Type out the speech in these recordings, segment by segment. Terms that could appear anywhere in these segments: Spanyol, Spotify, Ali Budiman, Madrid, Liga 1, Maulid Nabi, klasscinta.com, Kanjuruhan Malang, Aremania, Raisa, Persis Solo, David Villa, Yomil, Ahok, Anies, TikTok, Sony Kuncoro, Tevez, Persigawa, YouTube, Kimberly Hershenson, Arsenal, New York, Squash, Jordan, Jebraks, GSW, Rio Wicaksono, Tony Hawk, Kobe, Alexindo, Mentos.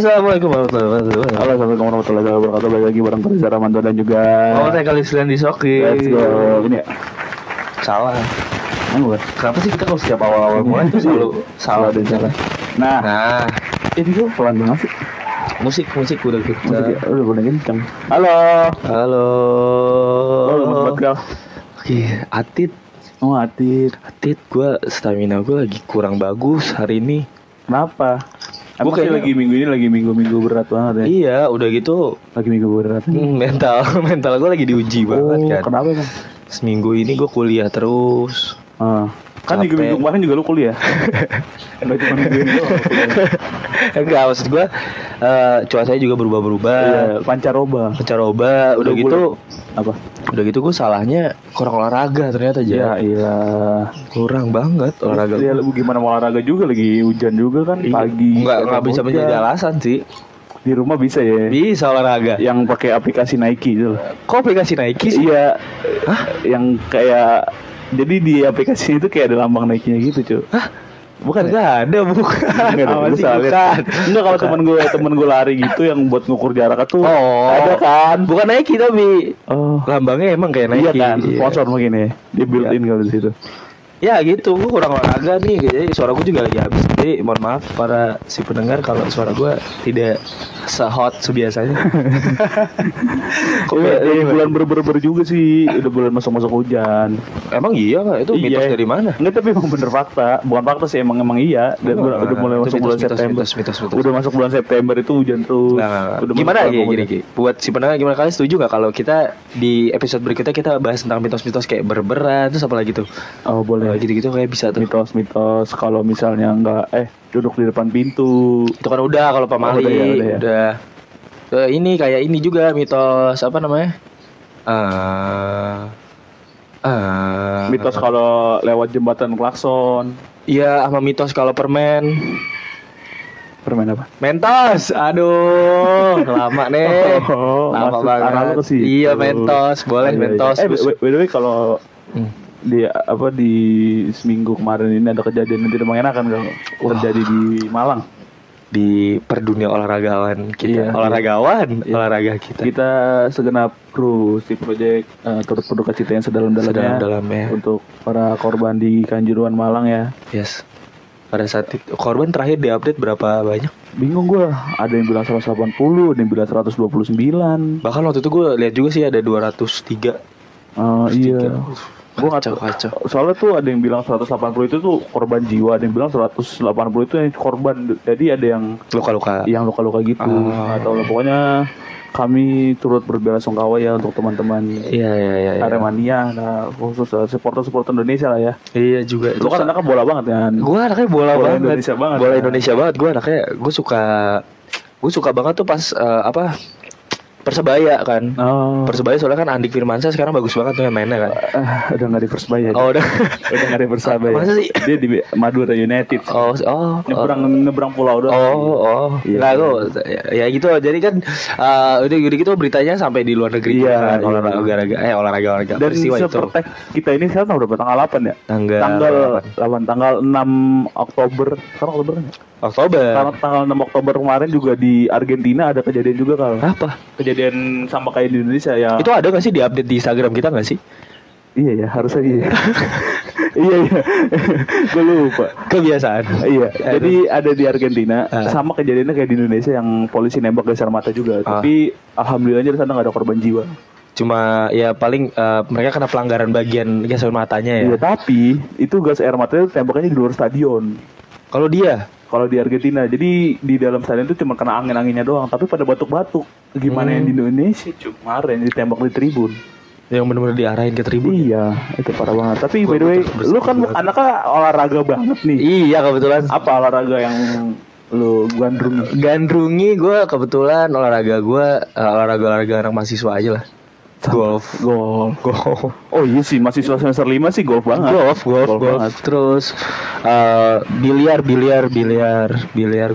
Assalamualaikum warahmatullahi wabarakatuh. Halo, assalamualaikum warahmatullahi wabarakatuh. Balik lagi bareng Reza Ramadan dan juga Tekali Selain Disoki. Let's go. Ini ya? Salah. Kenapa sih kita kalau setiap awal-awal mulai itu selalu salah dan salah? Nah. Ini gue pelan banget sih. Musik udah kita. Udah gue kenceng. Halo. Halo. Oke, Atit. Oh, Atit, gue stamina gue lagi kurang bagus hari ini. Kenapa? Gue kayak lagi minggu ini minggu berat banget ya. Iya, udah gitu lagi minggu berat. Mental gue lagi diuji banget kan. Kenapa kan? Seminggu ini gue kuliah terus. Kan minggu kemarin juga lu kuliah. Berarti cuma minggu ini doang kuliah. Enggak, maksud gue cuacanya juga berubah-berubah. Iya, pancaroba. Udah gitu apa? Udah gitu gue salahnya kurang olahraga ternyata aja. Ya iyalah, kurang banget olahraga. Ya gimana mau olahraga juga lagi hujan juga kan pagi. Enggak bisa menjadi alasan sih. Di rumah bisa ya. Bisa olahraga. Yang pakai aplikasi Nike itu. Kok aplikasi Nike sih? Iya. Hah? Yang kayak jadi di aplikasi itu kayak ada lambang Nike-nya gitu, cuy. Hah? Bukan enggak ada, bukan. Enggak, kalau temen gue lari gitu yang buat ngukur jarak tuh. Oh, ada kan. Bukan Nike tapi. Oh, lambangnya emang kayak Nike. Iya kan, sponsor mungkin ya. Dia built-in kali di situ. Ya gitu, gue kurang olahraga nih. Jadi suara gue juga lagi habis. Jadi mohon maaf para si pendengar kalau suara gue tidak se-hot sebiasanya. Iya, bulan ber juga sih. Udah bulan masuk hujan. Emang iya kak? Itu mitos dari mana? Enggak, tapi emang bener fakta. Bukan fakta sih, emang iya. Dan udah mulai masuk bulan September. Udah masuk bulan September itu hujan terus. Gimana gini? Buat si pendengar gimana, kalian setuju nggak kalau kita di episode berikutnya kita bahas tentang mitos-mitos kayak berberan terus apa lagi tuh? Oh boleh. Gitu-gitu kayak bisa tuh. Mitos-mitos kalau misalnya enggak duduk di depan pintu. Itu kan udah kalau Pak Mali. Udah. Ini kayak ini juga mitos apa namanya? Mitos kalau lewat jembatan klakson. Iya, sama mitos kalau permen. Permen apa? Mentos. Aduh, lama nih. Lama banget. Iya, Mentos. Boleh Mentos. By the way kalau di seminggu kemarin ini ada kejadian yang tidak mengenakan terjadi di Malang, di perdunia olahragawan kita. Olahraga kita segenap kru si project turut berduka cita yang sedalam-dalamnya untuk para korban di Kanjuruhan Malang ya. Yes. Pada saat itu, korban terakhir diupdate berapa banyak? Bingung gue. Ada yang bilang 180, ada yang bilang 129. Bahkan waktu itu gue lihat juga sih ada 203. Iya. Gue nggak tahu. Soalnya tuh ada yang bilang 180 itu tuh korban jiwa, ada yang bilang 180 itu yang korban. Jadi ada yang luka-luka. Yang luka-luka gitu. Atau pokoknya kami turut berbelasungkawa ya untuk teman-teman. Iya. Aremania, khusus supporter-supporter Indonesia lah ya. Iya juga. Lu kan anaknya bola banget kan? Gue anaknya bola banget. Indonesia banget. Gue anaknya. Gue suka banget tuh pas Persebaya kan. Persebaya soalnya kan Andik Firmansyah sekarang bagus banget tuh yang mainnya kan. Udah enggak di Persebaya. Oh, udah. Udah enggak di Persebaya. Masa sih? Dia di Madura United. Nyebrang pulau udah. Ya gitu. Jadi kan udah gitu beritanya sampai di luar negeri. Iya, olahraga. Dan seperti kita ini sekarang udah tanggal 8 ya? Tanggal 6 Oktober. Sekarang Oktober kan? Tanggal 6 Oktober kemarin juga di Argentina ada kejadian juga kalau. Apa? Kejadian sama kayak di Indonesia ya. Itu ada nggak sih di update di Instagram kita nggak sih? Iya ya, harusnya iya. Iya. Gue lupa. Kebiasaan. Iya. Jadi ada di Argentina sama kejadiannya kayak di Indonesia yang polisi nembak gas air mata juga. Tapi alhamdulillahnya di sana nggak ada korban jiwa. Cuma ya paling mereka kena pelanggaran bagian gas air matanya ya. Iya, tapi itu gas air matanya tembakannya di luar stadion. Kalau di Argentina, jadi di dalam stadion itu cuma kena angin-anginnya doang, tapi pada batuk-batuk. Gimana yang di Indonesia kemarin ditembak di tribun. Yang benar-benar diarahin ke tribun. Iya, itu parah banget. Tapi by the way, lu kan anaknya olahraga banget nih. Iya, kebetulan. Apa olahraga yang lu gandrungi? Gandrungi gue kebetulan olahraga anak mahasiswa aja lah. Golf. Oh iya sih, mahasiswa semester 5 sih golf banget. Golf. Terus biliar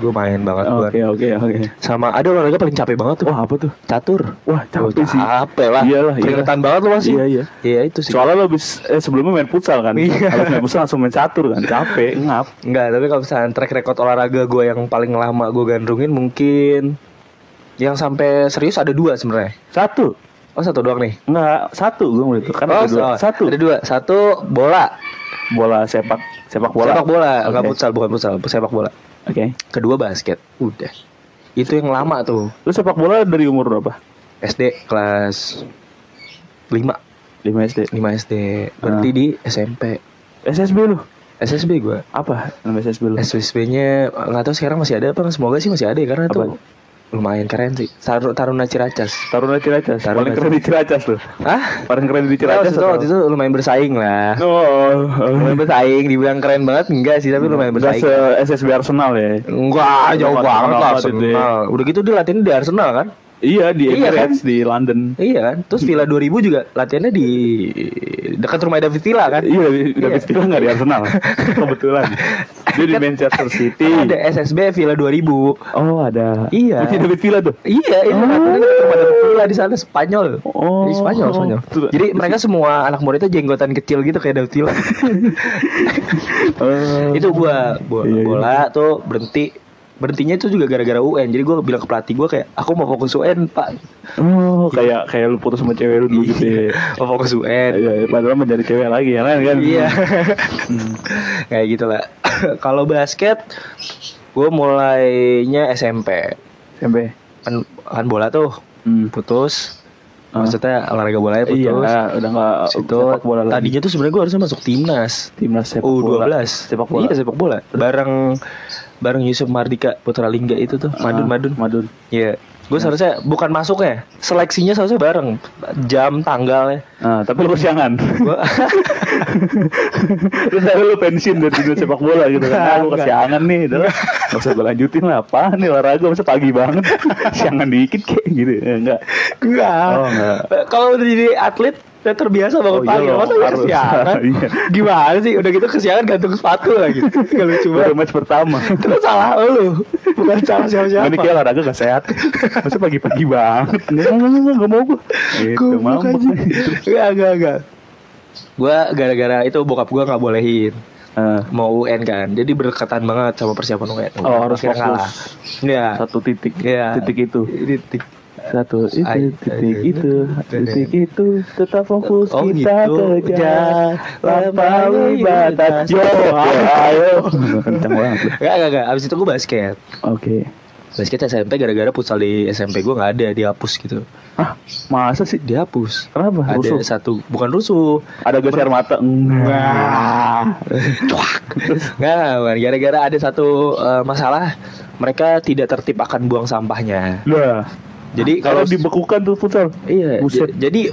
gue main banget. Oke. Sama ada olahraga paling capek banget tuh. Wah, apa tuh? Catur. Wah, capek sih. Capek lah. Iyalah, keringetan banget lo masih. Iya. Iya, itu sih. Soalnya lo habis sebelumnya main futsal kan. Habis main futsal langsung main catur kan. Capek, ngap. Enggak, tapi kalau misalnya track record olahraga gue yang paling lama gue gandrungin mungkin yang sampai serius ada 2 sebenarnya. Satu. Oh satu doang nih? Enggak, satu gue mulai itu kan ada dua. Satu bola sepak bola. Okay. Enggak futsal, bukan futsal, sepak bola. Oke. Kedua basket, udah. Itu yang lama tuh. Lu sepak bola dari umur berapa? SD kelas 5 SD. Berhenti di SMP. SSB lu? SSB gue. Apa nama SSB lu? SSB-nya nggak tahu sekarang masih ada apa? Semoga sih masih ada karena itu lumayan keren sih. Taruna Ciracas. Paling keren di Ciracas tuh. Hah? Paling keren di Ciracas. Waktu itu lumayan bersaing lah. Lumayan bersaing. Dibilang keren banget enggak sih, tapi lumayan bersaing. Udah SSB Arsenal ya. Enggak, jauh banget lah Arsenal. Udah gitu dia latihan di Arsenal kan? Iya, di Emirates kan? Di London. Iya kan? Terus Villa 2000 juga latihannya di dekat rumah David Villa kan? Iya. David Villa enggak di Arsenal. Kebetulan. Dia di Manchester City. Ada SSB Villa 2000. Oh, ada. Iya. Di David Villa tuh. Iya, itu rumah David Villa di sana Spanyol. Oh. Di Spanyol. Jadi mereka semua anak murid itu jenggotan kecil gitu kayak David Villa. Itu gua bola tuh berhentinya itu juga gara-gara UN. Jadi gue bilang ke pelatih gue kayak, aku mau fokus UN pak. Oh kayak lu putus sama cewek lu gitu ya. Mau fokus UN ya, padahal menjadi cewek lagi ya kan. Iya. Kayak gitu lah. Kalau basket gue mulainya SMP kan bola tuh putus. Maksudnya olahraga bolanya putus. Iya, udah enggak sepak bola lagi. Tadinya tuh sebenarnya gue harusnya masuk timnas sepak bola. U12 sepak bola. Iya, sepak bola. Bareng Yusuf Mardika Putra Lingga itu tuh, Madun. Iya. Gue seharusnya bukan masuknya, seleksinya seharusnya bareng jam tanggalnya. Tapi lu kesiangan. Terus akhirnya lu pensiun dari dunia sepak bola gitu kan. Lu kesiangan nih, udah nggak usah berlanjutin lah. Apa nih olahraga masa pagi banget, siangan dikit kayak gitu. Enggak. Kalau udah jadi atlet terbiasa banget pagi, masa lu kesiangan. Gimana sih, udah gitu kesiangan gantung sepatu lagi. Gak lucu banget. Baru match pertama. Terus salah lu, bukan salah siapa-siapa. Ini kayak olahraga gak sehat. Masa pagi-pagi banget. Enggak mau gue. Gitu, mabuk. Enggak. Gue gara-gara itu bokap gue gak bolehin. Mau UN kan. Jadi berkatan banget sama persiapan UN. Oh, harus fokus. Iya. Satu titik. Iya. Titik itu. Titik. Satu itu titik itu tetap fokus kita gitu. Kejar lampaui batas. Ayo. Kencang banget. Enggak. Abis itu gue basket. Oke. Basket SMP gara-gara futsal di SMP gue gak ada, dihapus gitu. Hah? Masa sih? Dihapus. Kenapa? Ada rusuh. Bukan rusuh. Ada gas air mata. Enggak, gara-gara ada satu masalah. Mereka tidak tertib akan buang sampahnya. Nah. Jadi kalau dibekukan tuh futsal. Iya. Jadi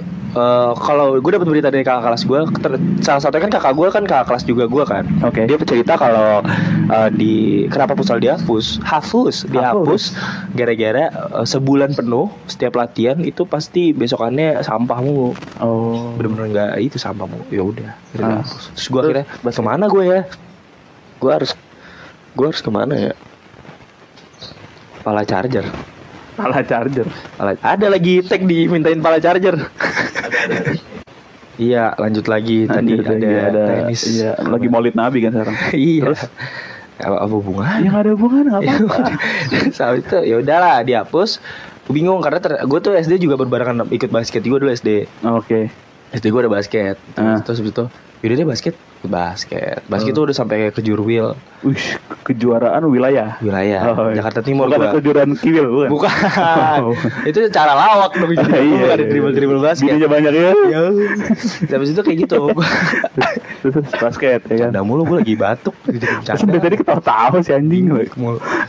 kalau gue dapat berita dari kakak kelas gue, salah satunya kan kakak gue kan kakak kelas juga gue kan. Oke. Okay. Dia bercerita kalau di kenapa futsal dihapus gara-gara sebulan penuh setiap latihan itu pasti besokannya sampahmu. Oh. Bener-bener nggak itu sampahmu. Ya udah. Terus gue akhirnya kemana gue ya? Gue harus kemana ya? Pala charger. Ada lagi tag dimintain pala charger. Iya, lanjut lagi. Tadi ada tenis. Iya, lagi Maulid Nabi kan sekarang. Iya. Terus apa hubungan? Yang ada hubungan apa-apa. Saat itu ya udahlah dihapus. Gue bingung karena gue tuh SD juga berbarengan ikut basket juga dulu SD. Oke. SD gue ada basket. Terus habis itu yaudah deh basket tuh udah sampai ke Jurwil. Kejuaraan wilayah oh, iya. Jakarta Timur. Bukan kejuaraan kiwil bukan. Itu cara lawak dong. Bukan ada dribble basket. Bininya banyak ya. Habis itu kayak gitu. Terus basket ya kan. Canda mulu, gue lagi batuk. Terus udah tadi ketawa-tawa si anjing.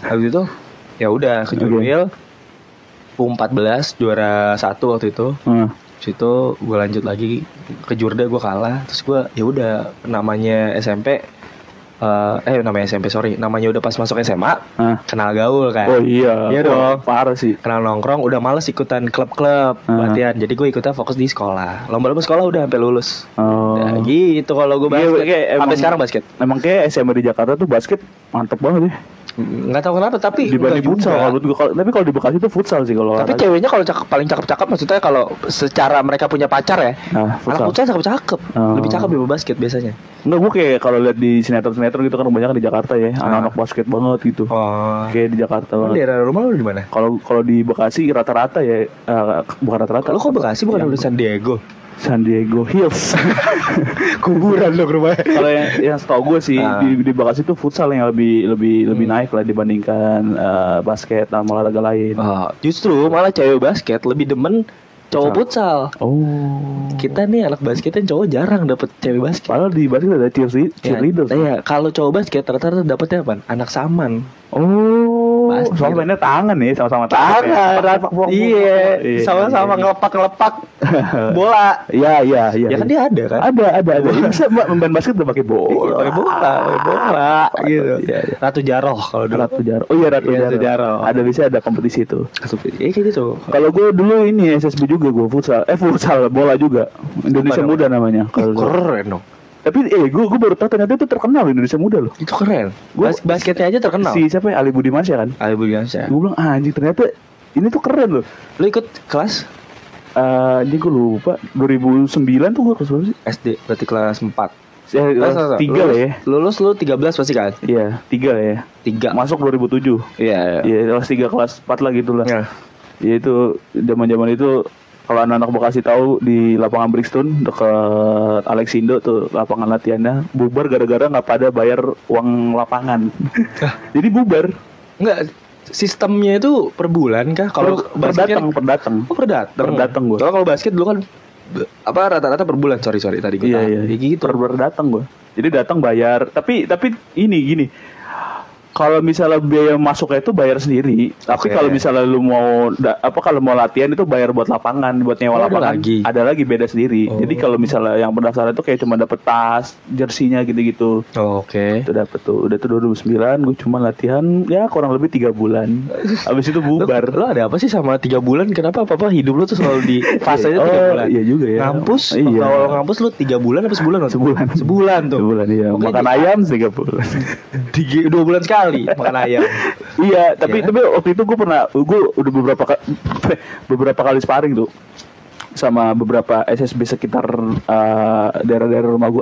Habis itu ya udah ke Jurwil. U14 juara 1 waktu itu. Situ gue lanjut lagi ke Jordan, gue kalah. Terus gue ya udah namanya SMP namanya SMP, sorry, namanya udah pas masuk SMA kenal gaul kan. Oh iya, iya dong, parah sih. Kenal nongkrong, udah males ikutan klub-klub latihan. Jadi gue ikutnya fokus di sekolah. Lomba-lomba sekolah udah sampai lulus. Nah, gitu kalau gue basket. Sampai sekarang basket. Emang kayak SMA di Jakarta tuh basket mantep banget ya. Nggak tahu kenapa, tapi dibanding futsal tapi kalau di Bekasi itu futsal sih kalau. Tapi ceweknya kalau cakep, paling cakep-cakep maksudnya kalau secara mereka punya pacar ya. Nah, futsal. Anak futsal cakep-cakep. Lebih cakep daripada basket biasanya. Enggak, gue kayak kalau lihat di sinetron-sinetron gitu kan kebanyakan di Jakarta ya, anak-anak basket banget gitu. Kayak di Jakarta banget. Di daerah rumah lu di mana? Kalau di Bekasi rata-rata ya bukan rata-rata. Lu kok Bekasi bukan dari San Diego Hills. Kuburan lo ke rumahnya. Kalau yang setahu gue sih di Bekasi itu futsal yang lebih naik lah dibandingkan basket dan olahraga lain. Justru malah cewek basket lebih demen cowok futsal. Oh. Kita nih anak basketin cowok jarang dapet cewek basket. Padahal di basket ada cheerleader. Iya, kalau cowok basket rata-rata dapetnya apa? Anak saman. Oh. Soalnya mainnya tangan nih, sama-sama tangan. Iya, sama-sama ngelepak-ngelepak bola. Iya. Ya kan dia ada kan? Ada. Bisa main basket udah pakai bola. Pakai bola gitu. Ratu Jaroh kalau dulu. Oh iya, Ratu Jaroh. Ada bisa ada kompetisi itu. Iya kayak gitu. Kalau gue dulu ini SSB juga gue futsal bola juga. Indonesia Muda namanya. Keren dong. Tapi gue baru tahu ternyata itu terkenal Indonesia Muda loh. Itu keren. Basketnya aja terkenal. Si siapa ya? Ali Budiman kan? Ali Budiman. Gue bilang anjing ternyata ini tuh keren loh. Lo ikut kelas? Ini gue lupa. 2009 tuh gue kelas berapa sih? SD berarti kelas 4. Kelas 3 lah ya. Lulus lu 13 pasti kan? Iya, 3. Masuk 2007. Iya. Kelas 3 kelas 4 lah gitu lah. Iya. Ya itu zaman-zaman itu kalau anak-anak Bekasi tahu di lapangan Brixton dekat Alexindo tuh lapangan latihannya bubar gara-gara nggak pada bayar uang lapangan. Jadi bubar. Enggak, sistemnya itu per bulan kah? Kalau basket per datang gua. Kalau basket dulu kan rata-rata per bulan, sorry tadi gua. Iya. Gitu per datang gua. Jadi datang bayar, tapi ini gini. Kalau misalnya biaya masuknya itu bayar sendiri, tapi kalau misalnya lu mau kalau mau latihan itu bayar buat lapangan, buat nyewa lapangan. Ada lagi beda sendiri. Oh. Jadi kalau misalnya yang pendaftaran itu kayak cuma dapet tas, jersinya gitu-gitu. Oh, oke. Itu dapet tuh. Udah tuh 2009 gue cuma latihan ya kurang lebih 3 bulan. Habis itu bubar. Lo ada apa sih sama 3 bulan? Kenapa apa-apa hidup lu tuh selalu di fasenya 3 bulan? Iya juga ya. Ngampus, kalau ngampus lu 3 bulan apa sebulan? Sebulan tuh. Sebulan iya. Makan ayam 3 bulan. 2 bulan sekali. Makan ayam. Iya, tapi waktu itu gue udah beberapa kali sparring tuh sama beberapa SSB sekitar daerah-daerah rumah gue,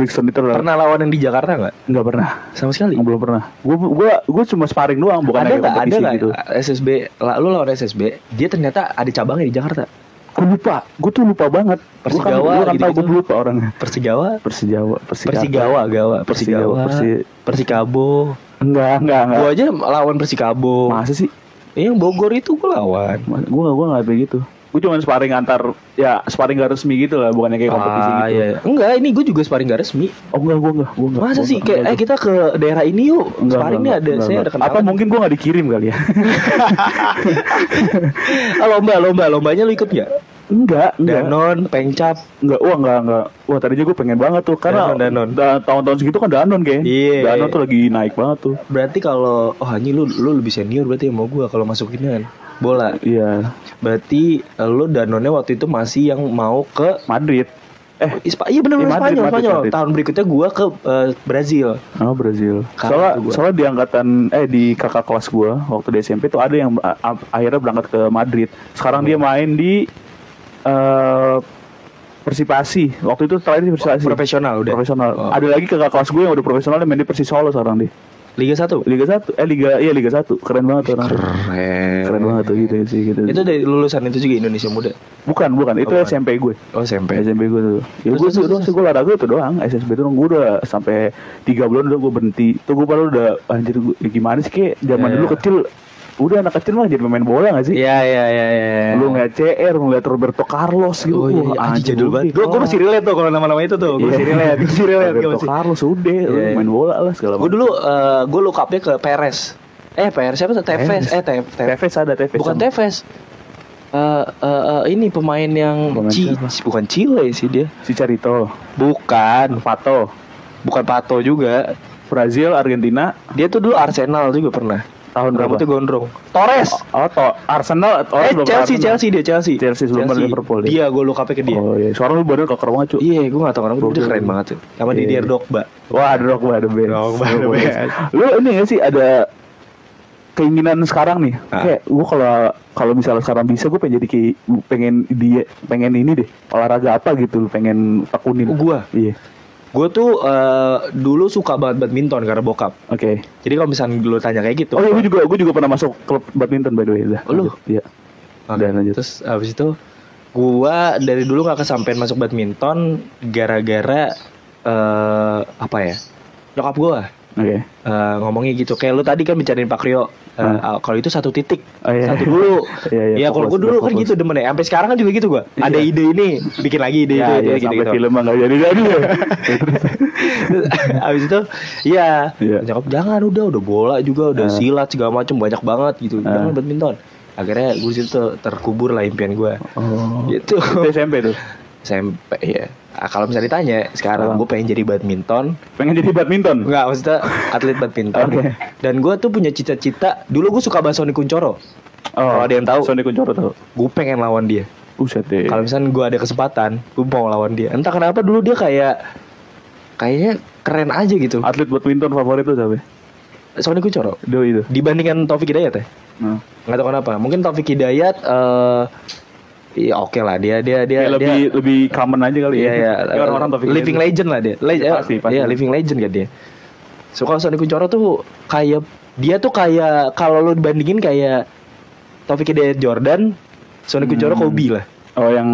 Brixton itu. Pernah lawan yang di Jakarta nggak? Nggak pernah, sama sekali. Belum pernah. Gue cuma sparring doang, bukan ada kompetisi gitu. SSB, lu lawan SSB, dia ternyata ada cabangnya di Jakarta. Gue lupa banget. Persigawa gitu. Gue lupa orangnya. Persikabo. Enggak. Gue aja lawan Persikabo. Masa sih? Yang Bogor itu gue lawan. Gue enggak begitu. Gue cuma sparring sparring gak resmi gitu lah, bukannya kayak kompetisi gitu. Iya. Enggak, ini gue juga sparring gak resmi. Oh enggak, gue enggak. Masa sih kayak kita ke daerah ini yuk. Enggak, sparring nih ada kenalan. Apa mungkin gue gak dikirim kali ya? Lombanya lu ikut gak? Enggak. Danon, pengcap. Enggak. Wah, tadinya gue pengen banget tuh karena Danon. Tahun-tahun segitu kan Danon kayak. Yeah. Danon tuh lagi naik banget tuh. Berarti kalau lu lebih senior berarti sama gue kalau masukinnya kan. Bola. Iya. Berarti lo Danone waktu itu masih yang mau ke Madrid. Iya benar Spanyol. Tahun berikutnya gue ke Brasil. Oh, Brasil. Soalnya di angkatan di kakak kelas gue waktu di SMP tuh ada yang akhirnya berangkat ke Madrid. Sekarang dia main di Persipasi. Waktu itu terakhir di Persipasi. Profesional udah. Profesional. Oh. Ada lagi kakak kelas gue yang udah profesional main di Persis Solo sekarang dia. Liga 1. Liga 1. Keren banget orang. Keren banget tuh gitu. Itu dari lulusan itu juga Indonesia Muda. Bukan. Itu SMP gue. Oh, SMP gue tuh. Ya gue olahraga itu doang. SSB itu gue udah sampai 3 bulan udah gue berhenti. Tuh gue baru udah anjir gue gimana sih kayak zaman dulu kecil. Udah anak kecil mah jadi pemain bola gak sih? Iya. Lu ngeliat CR, ngeliat Roberto Carlos gitu. Anjir jadul banget. Gue masih relate tuh kalau nama-nama itu tuh. Gue masih relate. Roberto Carlos udah, lu main bola lah segala macam. Gue dulu, gue look up-nya ke Perez. Perez siapa tuh? Tevez. Tevez. Bukan Tevez. Ini pemain yang bukan Chile sih dia. Si Carito. Bukan. Pato. bukan Pato juga, Brasil, Argentina. Dia tuh dulu Arsenal juga pernah. Tahun berapa tuh gondrong? Torres. Oh, Arsenal. Torres Chelsea. Chelsea sebelum Liverpool. Dia gue luka ke dia. Oh iya. Suara lu baru keker banget, cuy. Iya, gue enggak tahu orang dia keren banget tuh. Sama Didier Drogba. Wah, Drogba the best. Lu ini enggak sih ada keinginan sekarang nih? Kayak gue kalau misalnya sekarang bisa, gue pengen jadi pengen ini deh. Olahraga apa gitu lu pengen tekunin? Gue. Iya. Gue tuh dulu suka banget badminton karena bokap. Oke. Okay. Jadi kalau misalnya dulu tanya kayak gitu. Oh iya, gue juga pernah masuk klub badminton by the way. Lu? Iya. Oke. Okay. Terus abis itu gue dari dulu nggak kesampean masuk badminton gara-gara apa ya? Nyokap gue. Oke. Okay. Ngomongnya gitu. Kayak lu tadi kan bicarain Pak Rio. Kalau itu satu titik, satu dulu. Iya, kalau gue dulu kan gitu demen ya. Sampai sekarang kan juga gitu gue. Ada ide ini, bikin lagi ide itu gitu. Sampai film nggak jadi. Abis itu, nyokap jangan udah bola juga, udah silat segala macem banyak banget gitu. Jangan badminton. Akhirnya gue situ terkubur lah impian gue. Oh. Gitu. SMP ya. Nah, kalau misalnya ditanya sekarang gue pengen jadi badminton. Pengen jadi badminton? Enggak, maksudnya atlet badminton. Okay. Dan gue tuh punya cita-cita. Dulu gue suka banget Sony Kuncoro. Oh, kalau ada yang tahu. Sony Kuncoro tahu. Gue pengen lawan dia. Buset deh. Kalau misalnya gue ada kesempatan, gue mau lawan dia. Entah kenapa dulu dia kayaknya keren aja gitu. Atlet badminton favorit tuh siapa? Sony Kuncoro. Itu. Dibandingkan Taufik Hidayat ya? Nah. Nggak tahu kenapa. Mungkin Taufik Hidayat. Iya oke lah dia lebih common aja kali ya. Iya, orang-orang living legend lah dia. Pasti. Iya, living legend kan dia. Suka Sony Kuncoro tuh kayak dia tuh kayak kalau lo dibandingin kayak Taufik Hidayat Jordan, Sony Kuncoro Kobe lah. Oh yang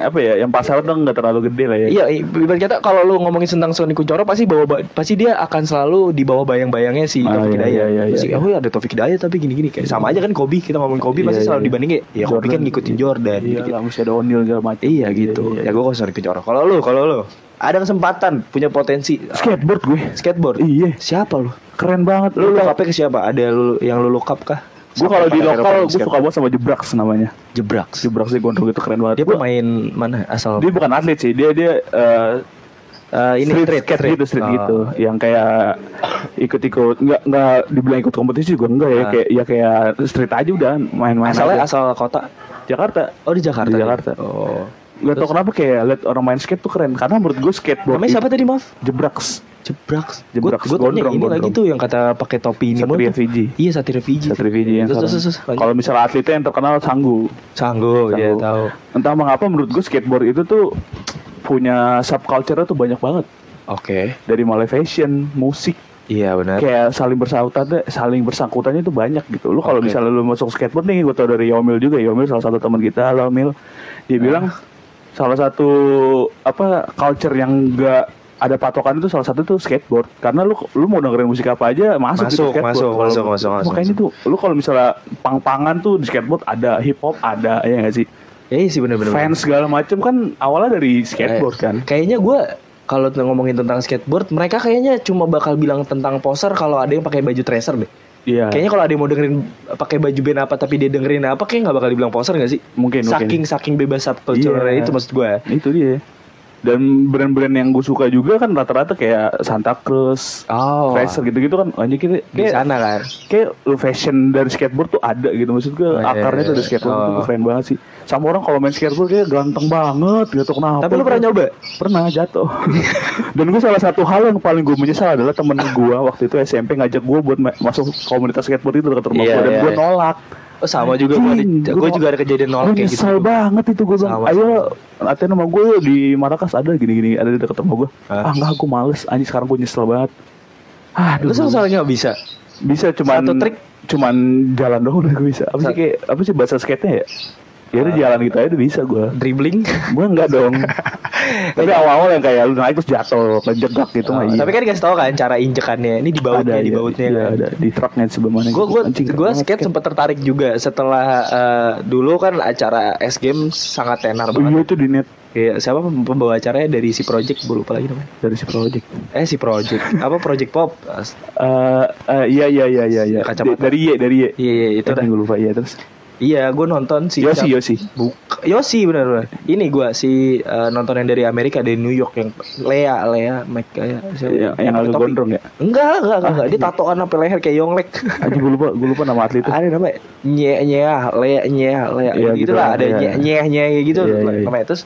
apa ya? Yang pasar tuh enggak terlalu gede lah ya. Iya, ibarat kata kalau lu ngomongin tentang Sony Kuncoro pasti dia akan selalu di bawah bayang-bayangnya si Taufik Hidayat. Iya. Oh ya ada Taufik Hidayat tapi gini-gini kayak sama aja kan Kobe, kita ngomongin Kobe pasti selalu dibandingin ya Kobe kan ngikutin Jordan. Iya, mesti ada O'Neal segala macam. Iya gitu. Ya gue kok Sony Kuncoro. Kalau lu ada kesempatan punya potensi skateboard. Iya. Siapa lu? Keren banget. Lu look up-nya ke siapa? Ada lu yang lu look up kah? Gue kalau di lokal gue suka banget sama Jebraks namanya. Jebraks sih gondrong itu keren banget. Dia pemain mana asal? Dia bukan atlet sih. Dia ini street gitu. Yang kayak ikut-ikut enggak dibilang ikut kompetisi juga enggak ya. Kayak street aja udah main-main. Asalnya asal kota Jakarta. Oh di Jakarta. Oh. Gak tau kenapa kayak liat orang main skate tuh keren. Karena menurut gue skateboard. Namanya siapa tadi maaf? Jebraks. Gue tanya ini lagi tuh yang kata pakai topi ini. Satri Fiji. Kalau misalnya atletnya yang terkenal Sanggu. Dia tahu. Entah mengapa menurut gue skateboard itu tuh punya subculture-nya tuh banyak banget. Oke. Dari mulai fashion, musik. Iya benar. Kayak saling bersangkutannya itu banyak gitu. Lu kalau misalnya lu masuk skateboard nih, gue tau dari Yomil juga. Yomil salah satu teman kita. Halo Yomil. Dia bilang salah satu culture yang enggak ada patokan itu salah satu tuh skateboard. Karena lu mau dengerin musik apa aja masuk skateboard. Makanya tuh lu kalau misalnya pang-pangan tuh di skateboard ada, hip hop ada, ya enggak sih? Iya sih benar-benar. Fans segala macam kan awalnya dari skateboard kan. Kayaknya gue kalau ngomongin tentang skateboard, mereka kayaknya cuma bakal bilang tentang poser kalau ada yang pakai baju tracer deh. Yeah. Kayaknya kalau ada yang mau dengerin pakai baju band apa tapi dia dengerin apa kayak nggak bakal dibilang poser nggak sih? Mungkin. Saking bebas subculture-nya itu maksud gue. Itu dia. Dan brand-brand yang gue suka juga kan rata-rata kayak Santa Cruz, Racer gitu-gitu kan. Hanya kita di sana kan. Kayak fashion dari skateboard tuh ada gitu maksud gue. Akarnya tuh dari skateboard tuh keren banget sih. Sama orang kalau main skateboard kayak ganteng banget gitu kenapa? Tapi lu pernah nyoba? Pernah jatuh. Dan gue salah satu hal yang paling gue menyesal adalah temen gue waktu itu SMP ngajak gue buat masuk komunitas skateboard itu dekat rumah gue dan gue nolak. Sama juga gue juga ada kejadian nolak kayak gitu. Nyesel banget itu gue bilang. Ayo latihan sama gue di Marrakas ada gini-gini ada deket sama gue. Enggak aku males anjir sekarang gue nyesel banget. Lu soalnya enggak bisa cuman satu trik cuman jalan doang udah gue bisa. Apa sih bahasa skate-nya ya? Ya udah jalan gitu aja udah bisa gue. Dribbling? Gue enggak dong. Tapi awal-awal yang kayak lu naik terus jatuh, ngejegak gitu aja. Tapi kan dikasih tahu kan cara injekannya. Ini di bautnya. Iya, kan? Ada di truknya sebelumnya. Gue skate sempat tertarik juga setelah dulu kan acara S Games sangat tenar banget. Iya itu di net. Iya, siapa pembawa acaranya dari si Project, gue lupa lagi namanya. Dari si Project. Si Project. Apa Project Pop? Iya. Kacamata. Dari Y. Iya, itu gue lupa. Iya terus. Iya, gue nonton si Yosi benar-benar. Ini gue si nonton yang dari Amerika, dari New York, yang Lea Mike kayak yang agak gondrong ya. Enggak. Dia tatoan sampai leher kayak Yonglek. Aduh, gue lupa nama atlet itu. Ada namanya Lea ya, gitulah, ada Nye gitu namanya. Terus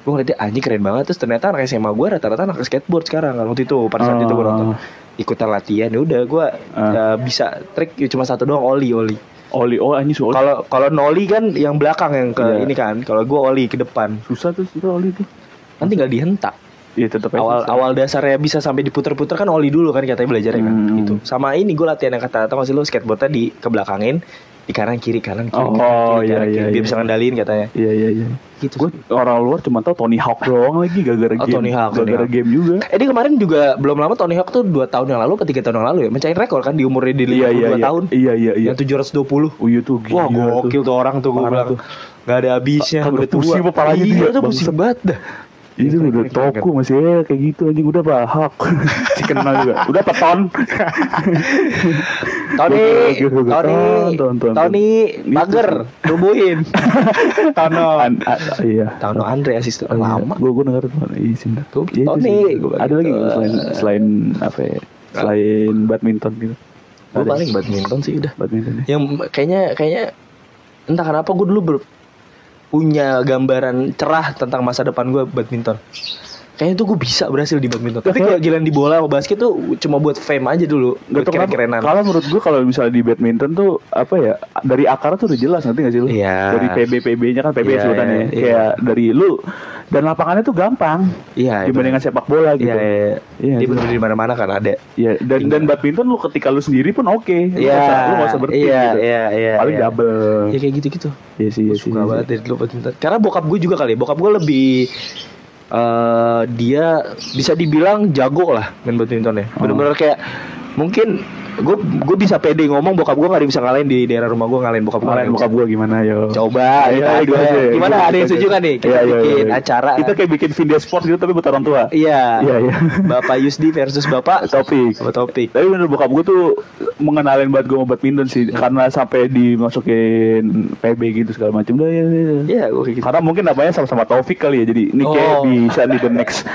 gue ngeliatnya anjing keren banget. Terus ternyata anak SMA gue rata-rata anak skateboard sekarang kan. Waktu itu pada saat itu gue nonton ikutan latihan. Udah gue bisa trik cuma satu doang, Oli. Oh anjing, so Oli. Kalau Noli kan yang belakang yang ke ini kan. Kalau gue Oli ke depan. Susah tuh itu Oli tuh. Kan tinggal dihentak. Iya, tetap awal dasarnya bisa sampai diputer-puter kan Oli dulu kan katanya belajarnya kan. Gitu. Sama ini gue latihan yang kata masih lu skateboardnya di ke belakangin. Di kanan kiri kanan kiri. Dia bisa ngendaliin katanya. Iya. Gitu. Gue orang luar cuma tahu Tony Hawk doang lagi gara-gara game. Tony Hawk. Game juga. Dia kemarin juga belum lama Tony Hawk tuh 2 tahun yang lalu atau 3 tahun yang lalu ya, mencain rekor kan di umurnya di 52 tahun. Iya. Yang 720. Iya tuh gila. Wah, gokil tuh orang tuh, gue bilang. Enggak ada habisnya. Udah pusing kepalanya dia. Iya, pusing banget dah. Itu udah toko masih kayak gitu aja. Udah Pak Hawk dikenal juga. Udah peton Tony Pager tubuhin Tano Andre asisten lama. Gue denger Tony. Ada lagi selain badminton gitu? Gue paling badminton sih udah. Yang kayaknya entah kenapa gue dulu punya gambaran cerah tentang masa depan gue badminton. Kayaknya tuh gue bisa berhasil di badminton. Tapi kalau giliran di bola atau basket tuh cuma buat fame aja dulu, buat keren-kerenan. Kalau menurut gue kalau misalnya di badminton tuh apa ya, dari akar tuh udah jelas nanti nggak sih lu? Yeah. Dari PB-nya kan PB sebutannya. Yeah. Kayak dari lu dan lapangannya tuh gampang. Iya. Yeah, dibandingkan sepak bola gitu. Iya. Dia bener-bener di mana-mana kan ada. Iya. Yeah. Dan badminton lu ketika lu sendiri pun oke. Okay. Lu nggak usah berpikir. Iya. Paling double. Ya kayak gitu-gitu. Iya sih. Suka banget dari dulu badminton. Karena bokap gue juga kali. Bokap gue lebih dia bisa dibilang jago lah main badmintonnya. Bener-bener kayak mungkin gue bisa pede ngomong bokap gue nggak bisa ngalahin di daerah rumah gue ngalahin bokap gue. Ngalahin bokap gue gimana yo? Coba. Ya, gimana ada yang setuju kan nih? Kita bikin acara. Kita kayak bikin video sport gitu tapi buat orang tua. Iya. Bapak Yusdi versus Bapak Topik. Tapi bener bokap gue tuh mengenalin buat gue mau badminton sih karena sampai dimasukin PB gitu segala macam. Iya. Karena mungkin namanya sama-sama Taufik kali ya, jadi ini kayak bisa di the next.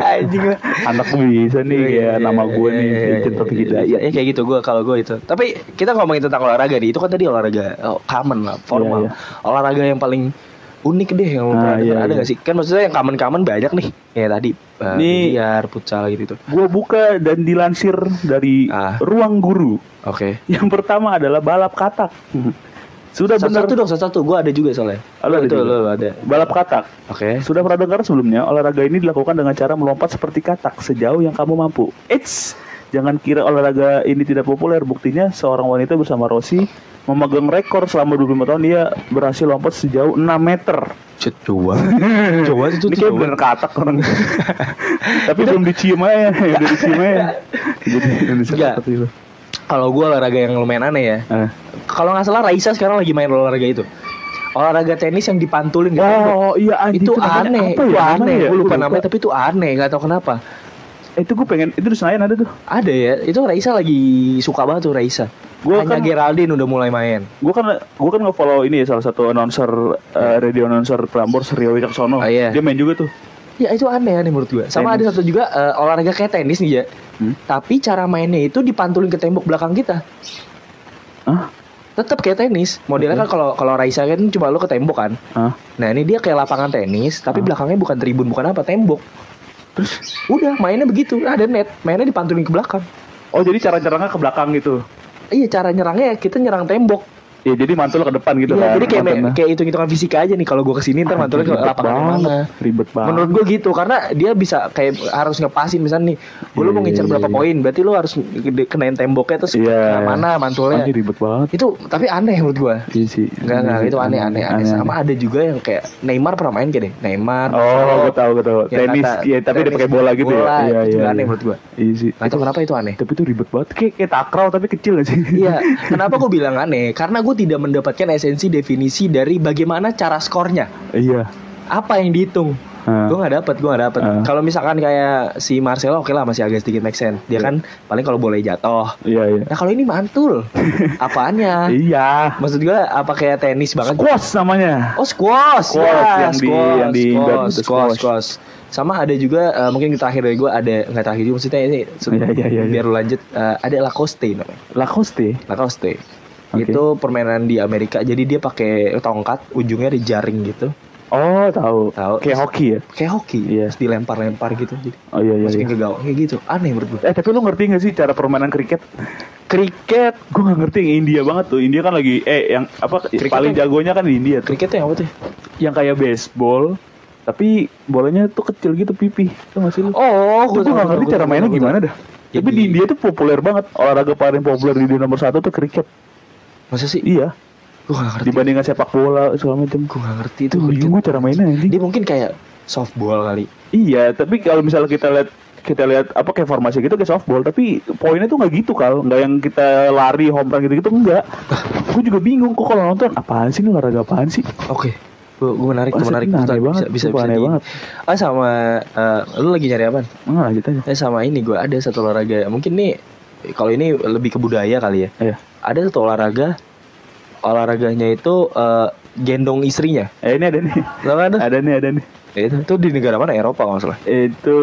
Anjing lah. Anak bisa nih kayak nama gue nih Taufik Hidayat. Ya kayak gitu gue kalau gue itu. Tapi kita ngomongin tentang olahraga nih. Itu kan tadi olahraga common lah, formal. Yeah. Olahraga yang paling unik deh yang ada gak sih? Kan maksudnya yang common banyak nih. Kayak tadi biliar, futsal gitu. Gue buka dan dilansir dari Ruang Guru. Oke. Yang pertama adalah balap katak. Sudah benar tuh dong, satu-satu. Gue ada juga soalnya. Ada. Balap katak. Oke. Sudah pernah dengar sebelumnya, olahraga ini dilakukan dengan cara melompat seperti katak sejauh yang kamu mampu. Jangan kira olahraga ini tidak populer. Buktinya seorang wanita bersama Rosi memegang rekor selama 25 tahun dia berhasil lompat sejauh 6 meter. Coba itu dia bener katak orang. Tapi belum dicium aja. Jadi kalau gue olahraga yang lumayan aneh ya. Kalau nggak salah Raisa sekarang lagi main olahraga itu. Olahraga tenis yang dipantulin gitu. Oh iya itu aneh. Gue lupa namanya tapi itu aneh, nggak tahu kenapa. Itu gue pengen, itu di Senayan ada tuh. Ada ya, itu Raisa lagi suka banget tuh Raisa. Gua hanya kan, Geraldine udah mulai main. Gue kan nge-follow ini ya salah satu announcer, radio announcer Prambors, Rio Wicaksono. Dia main juga tuh. Ya itu aneh menurut gue. Sama tenis. Ada satu juga olahraga kayak tenis nih ya. Tapi cara mainnya itu dipantulin ke tembok belakang kita. Tetap kayak tenis. Modelnya kan kalau Raisa kan cuma lu ke tembok kan. Nah ini dia kayak lapangan tenis, tapi belakangnya bukan tribun, bukan apa, tembok. Terus udah mainnya begitu, ada net, mainnya dipantulin ke belakang. Oh jadi cara nyerangnya ke belakang gitu? Iya, cara nyerangnya kita nyerang tembok. Iya, jadi mantul ke depan gitu. Iya kan? Jadi kayak hitung-hitungan fisika aja nih, kalau gue kesini ntar mantulnya ke lapangan mana. Ribet banget. Menurut gue gitu, karena dia bisa kayak harus ngepasin misalnya nih, gue lu mau ngincer berapa poin, berarti lu harus kenain temboknya terus ke mana mantulnya. Anjir ribet banget. Itu tapi aneh menurut gue. Iya sih. Enggak itu aneh. Sama ada juga yang kayak Neymar pernah main kayak deh. Gue tahu. Tenis ya tapi dia pakai bola gitu ya. Iya. Aneh menurut gue. Iya sih. Atau kenapa itu aneh? Tapi itu ribet banget. Kayak takraw tapi kecil aja. Iya. Kenapa gue bilang aneh? Karena gue tidak mendapatkan esensi definisi dari bagaimana cara skornya. Iya. Apa yang dihitung? Gue nggak dapet. Kalau misalkan kayak si Marcelo oke lah, masih agak sedikit make sense. Dia kan paling kalau boleh jatuh. Iya. Nah kalau ini mantul. Apaannya? Iya. Maksud gue apa kayak tenis banget? Squash namanya. Oh squash. Squash. Sama ada juga mungkin terakhir dari gue ada nggak terakhir juga maksudnya ini biar lu lanjut ada Lacoste namanya. Lacoste. Okay. Itu permainan di Amerika. Jadi dia pakai tongkat, ujungnya ada jaring gitu. Oh, tahu. Kayak hoki ya? Kayak hoki. Yeah. Terus dilempar-lempar gitu. Jadi masukin ke gawang kayak gitu. Aneh menurut gue. Tapi lu ngerti enggak sih cara permainan kriket? Kriket gue enggak ngerti. India banget tuh. India kan lagi yang apa kriket paling jagonya kan di India. Kriketnya apa tuh? Yang kayak baseball tapi bolanya tuh kecil gitu pipih. Tahu enggak sih lu? Oh, gue enggak ngerti cara mainnya gimana dah. Tapi di India tuh populer banget. Olahraga paling populer di dunia nomor 1 tuh kriket. Masa sih? Iya. Gue gak ngerti. Dibandingkan sepak bola segala macam. Gue gak ngerti itu. Gue cara mainnya nanti. Dia mungkin kayak softball kali. Iya, tapi kalau misalnya kita lihat apa kayak formasi gitu kayak softball, tapi poinnya tuh nggak gitu kal. Nggak yang kita lari home run gitu enggak. Gue juga bingung kok kalau nonton. Apaan sih ini olahraga apaan sih? Oke. Gue menarik. Bisa banget. Sama lu lagi nyari apaan? Lanjut aja. Sama ini gue ada satu olahraga. Mungkin nih kalau ini lebih ke budaya kali ya. Iya. Ada satu olahraganya itu gendong istrinya. Ini ada nih. Ada nih. Itu di negara mana? Eropa kalau nggak salah. Itu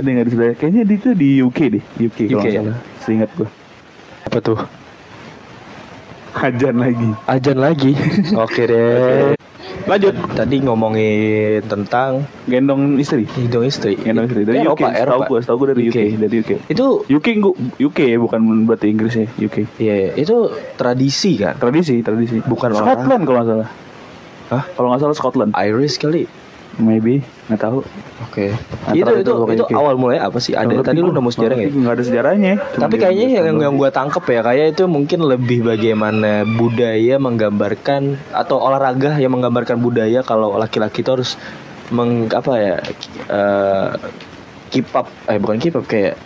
ini nggak di sebelah. Kayaknya itu di UK deh. UK kalau nggak salah. Seingat gua. Apa tuh? Ajan lagi. Oke deh. Lanjut. Tadi ngomongin tentang gendong istri. Dari UK. Tahu gue dari UK. Itu UK ya, bukan berarti Inggris ya, UK. Iya. Itu tradisi kan? Tradisi. Bukan Scotland kalau nggak salah. Hah? Kalau nggak salah Scotland. Irish kali. Maybe, nggak tahu. Oke. Nah, itu awal mulai apa sih? Ada tadi lu nemu sejarahnya? Nggak ada sejarahnya. Tapi kayaknya yang gue tangkep ya, kayak itu mungkin lebih bagaimana budaya menggambarkan atau olahraga yang menggambarkan budaya kalau laki-laki itu harus keep up kayak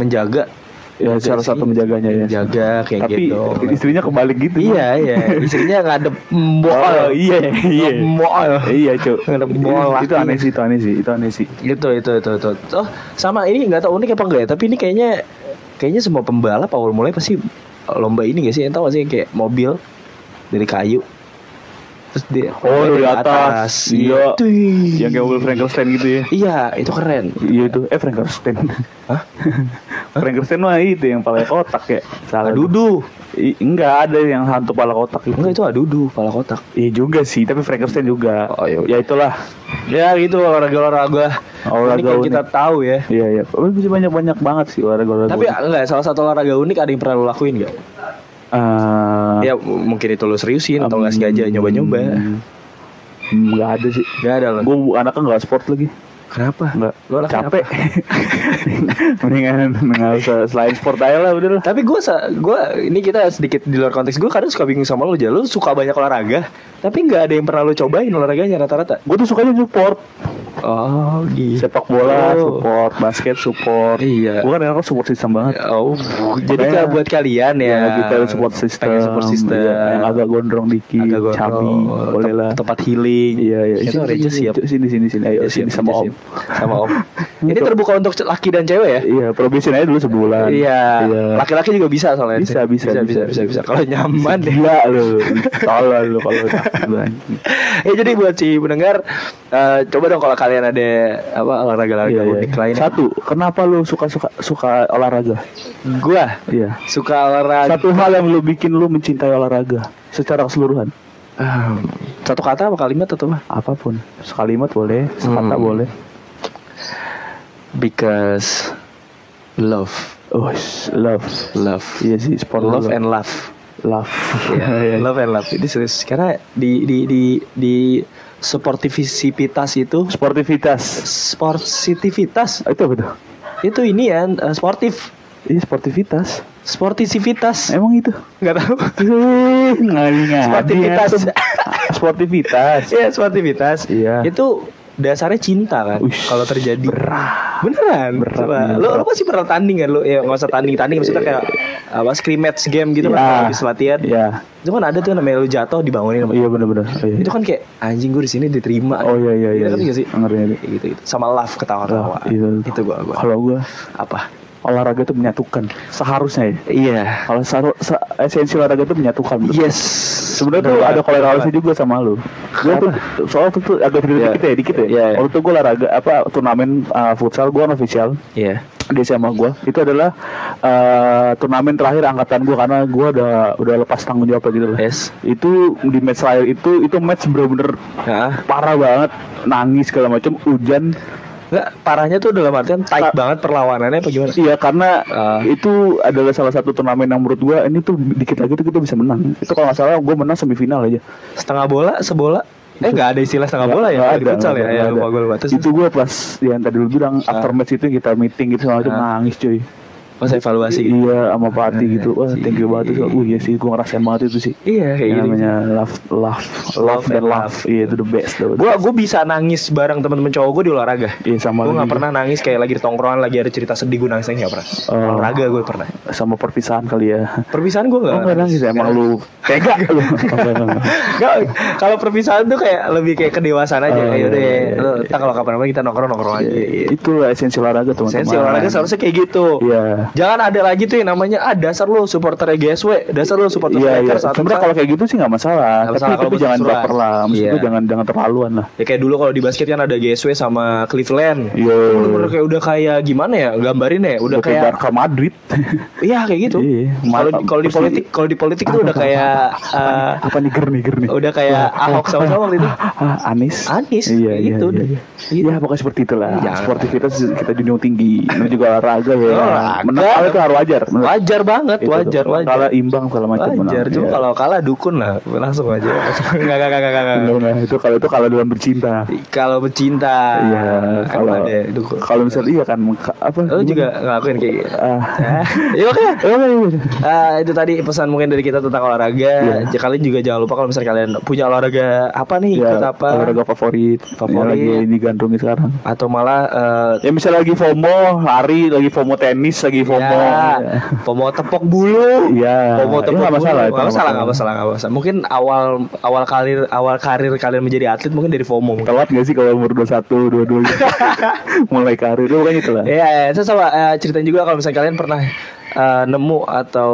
menjaga. Ya, salah satu menjaganya ya. Jaga kayak tapi, gitu. Tapi istrinya kebalik gitu. Iya. Istrinya ngadep bool. Iya. Bool. Iya, Cuk. Ngadep bool. Itu aneh sih. Gitu. Oh, sama ini enggak tahu unik apa enggak ya, tapi ini kayaknya semua pembalap awal mulai pasti lomba ini enggak sih? Entah sih kayak mobil dari kayu. Terus dia dari atas. Iya. Yang kayak mobil Frankenstein gitu ya. Iya, itu keren. Iya itu. Frankenstein. Hah? Frankenstein mah itu yang pala kotak ya. Salah. Adudu. Enggak ada yang hantu pala kotak itu. Enggak, itu adudu pala kotak. Iya juga sih, tapi Frankenstein juga. Oh, ya itulah. Ya gitu olahraga unik. Kita tahu ya. Iya. Bisa banyak banget sih olahraga. Tapi enggak salah satu olahraga unik ada yang pernah lo lakuin enggak? Ya mungkin itu lo seriusin atau enggak sengaja nyoba-nyoba. Enggak ada sih. Enggak ada loh. Gue anaknya enggak sport lagi. Kenapa? Enggak. Lu capek. Mendingan usah selain sport aja lah udah lah. Tapi gue ini kita sedikit di luar konteks. Gue kadang suka bingung sama lu aja. Lu suka banyak olahraga, tapi enggak ada yang pernah lu cobain olahraganya rata-rata. Gue tuh sukanya support. Oh, gitu. Sepak bola, support, basket, support. Iya. Gue kan support system banget. Oh. Jadi kayak buat kalian ya kita support system. Yang agak gondrong dikit, cabi, boleh lah. Tempat healing. Iya. Itu aja siap. Sini. Ayo sini sama om. Ini terbuka untuk laki dan cewek ya? Iya, probisin aja dulu sebulan. Iya. Laki-laki juga bisa soalnya. Bisa. Kalau nyaman deh. Gila lu. Tolol lu kalau nyaman. Ya jadi buat si pendengar coba dong kalau kalian ada apa olahraga unik lain. Satu, kenapa lu suka olahraga? Gua? Iya. Suka olahraga. Satu hal yang lu bikin lu mencintai olahraga secara keseluruhan. Satu kata apa kalimat atau apa? Apapun. Sekalimat boleh, sekata boleh. Because love. Oh, love. Iya sih, sport love and love. Love. Yeah. Love and love. Ini serius karena di sportivitas. Itu apa tuh? Itu ini ya, sportif. Ini sportivitas. Emang itu? Enggak tahu. Sportivitas. Sportivitas. Iya, sportivitas. Iya. Itu dasarnya cinta kan. Kalau terjadi berat. Beneran berat. Lo pasti pernah tanding kan lo, ya nggak usah tanding maksudnya kayak apa scrim match game gitu kan habis latihan. Iya. Cuman ada tuh namanya lo jatuh dibangunin. Iya bener-bener. Itu kan kayak anjing gue di sini diterima. Oh iya. Kan enggak sih? Gitu. Sama love ketawa-tawa. Itu gua. Kalau gua apa? Olahraga itu menyatukan seharusnya ya. Iya. Kalau esensi olahraga itu menyatukan. Yes. Sebenarnya tuh ada koleralnya juga sama lu. Gue tuh soal tuh agak dikit ya. Yeah. Waktu gue olahraga turnamen futsal gue official. Iya. Yeah. Di SMA gue itu adalah turnamen terakhir angkatan gue karena gue udah lepas tanggung jawab gitu loh. Yes. Itu di match terakhir itu match bener-bener parah banget, nangis segala macam, hujan. Enggak, parahnya tuh dalam artian tight banget perlawanannya apa gimana? Iya, karena itu adalah salah satu turnamen yang menurut gue ini tuh dikit lagi tuh kita bisa menang. Itu kalau gak salah gue menang semifinal aja. Setengah bola, sebola. Gak ada istilah setengah bola ya? Ada, di futsal ya? Ya lupa. Itu gue pas yang tadi lu bilang after match itu kita meeting gitu sama nangis cuy. Pas evaluasi gitu. Iya, sama Pak Ati gitu. Wah, thank you banget. Iya sih, gue ngerasain banget itu sih. Iya, kayak gitu. Namanya love. Iya, itu the best. Gue bisa nangis bareng teman-teman cowok gue di olahraga. Iya, sama. Gue nggak pernah nangis kayak lagi di tongkrongan lagi ada cerita sedih gue nangis nggak pernah. Olahraga gue pernah. Sama perpisahan kali ya. Perpisahan gue nggak. Nggak nangis emang lu tega lu. Kalau perpisahan tuh kayak lebih kayak kedewasaan aja. Ya udah, kita kalau kapan-kapan kita nongkrong aja. Itulah esensi olahraga teman-teman. Esensi olahraga seharusnya kayak gitu. Iya. Jangan ada lagi tuh yang namanya dasar lo supporter GSW, dasar lo supporter Lakers. Sebenarnya kalau kayak gitu sih nggak masalah. Tapi jangan baper lah, maksudnya jangan terlaluan lah. Ya kayak dulu kalau di basket kan ada GSW sama Cleveland. Bener-bener kayak udah kayak gimana ya gambarinnya, udah kayak Barca Madrid. Iya kayak gitu. Kalau di politik tuh udah kayak apa niger nih. Udah kayak Ahok sama waktu itu. Anies. Iya itu. Iya pokoknya seperti itulah. Sportivitas kita junjung tinggi, dan juga olahraga ya. Menang kalah itu harus wajar banget. Kalah imbang segala macam wajar, cuma kalau kalah dukun lah langsung aja. Enggak. Itu kalau dalam bercinta. Kalau bercinta. Iya, kalau ada dukun. Kalau misalnya iya kan apa? Lu juga ngelakuin kayak gitu. Itu tadi pesan mungkin dari kita tentang olahraga. Yeah. Kalian juga jangan lupa kalau misalnya kalian punya olahraga apa nih? Yeah, ikut apa? Olahraga favorit. Lagi digantungin sekarang. Atau malah ya misalnya lagi FOMO, lari, lagi FOMO tenis, lagi FOMO tepok bulu. Iya. FOMO tepok bulu. Enggak masalah. Mungkin awal karir kalian menjadi atlet mungkin dari FOMO. Telat enggak sih kalau umur 21, 22 gitu. Mulai karir lu kan gitu lah. Iya, saya coba ceritain juga kalau misalnya kalian pernah nemu atau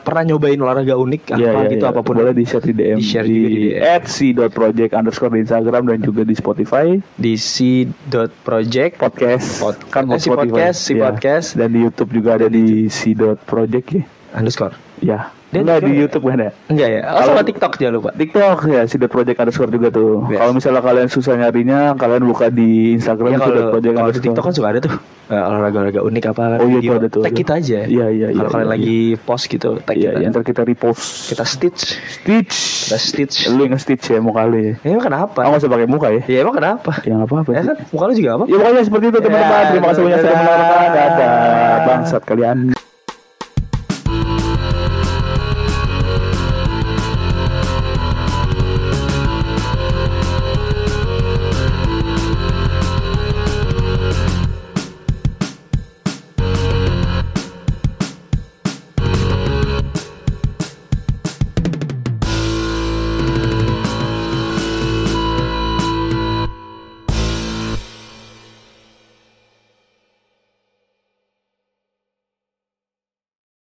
pernah nyobain olahraga unik apa gitu. Apapun boleh di-share di DM di @si.project _ di Instagram dan juga di Spotify di si.project podcast. Kan Spotify, podcast dan di YouTube juga ada di si.project _ ya. Enggak di YouTube kan ya? Enggak ya. Sama TikTok jangan lupa. TikTok ya si.project _ juga tuh. Yes. Kalau misalnya kalian susah nyarinya, kalian buka di Instagram si.project _ di TikTok kan suka ada tuh. Olahraga-olahraga unik apa kan? Oh iya tuh ada tuh. Tag kita aja. Iya. Kalau kalian lagi post gitu, tag kita. Ntar kita repost. Kita stitch. Lu yang nge-stitch ya muka lu ya. Emang kenapa? Enggak usah pakai muka ya. Iya emang kenapa? Ya enggak apa-apa. Ya kan muka lu juga apa? Ya pokoknya seperti itu teman-teman. Terima kasih banyak sudah menonton. Dadah. Bangsat kalian.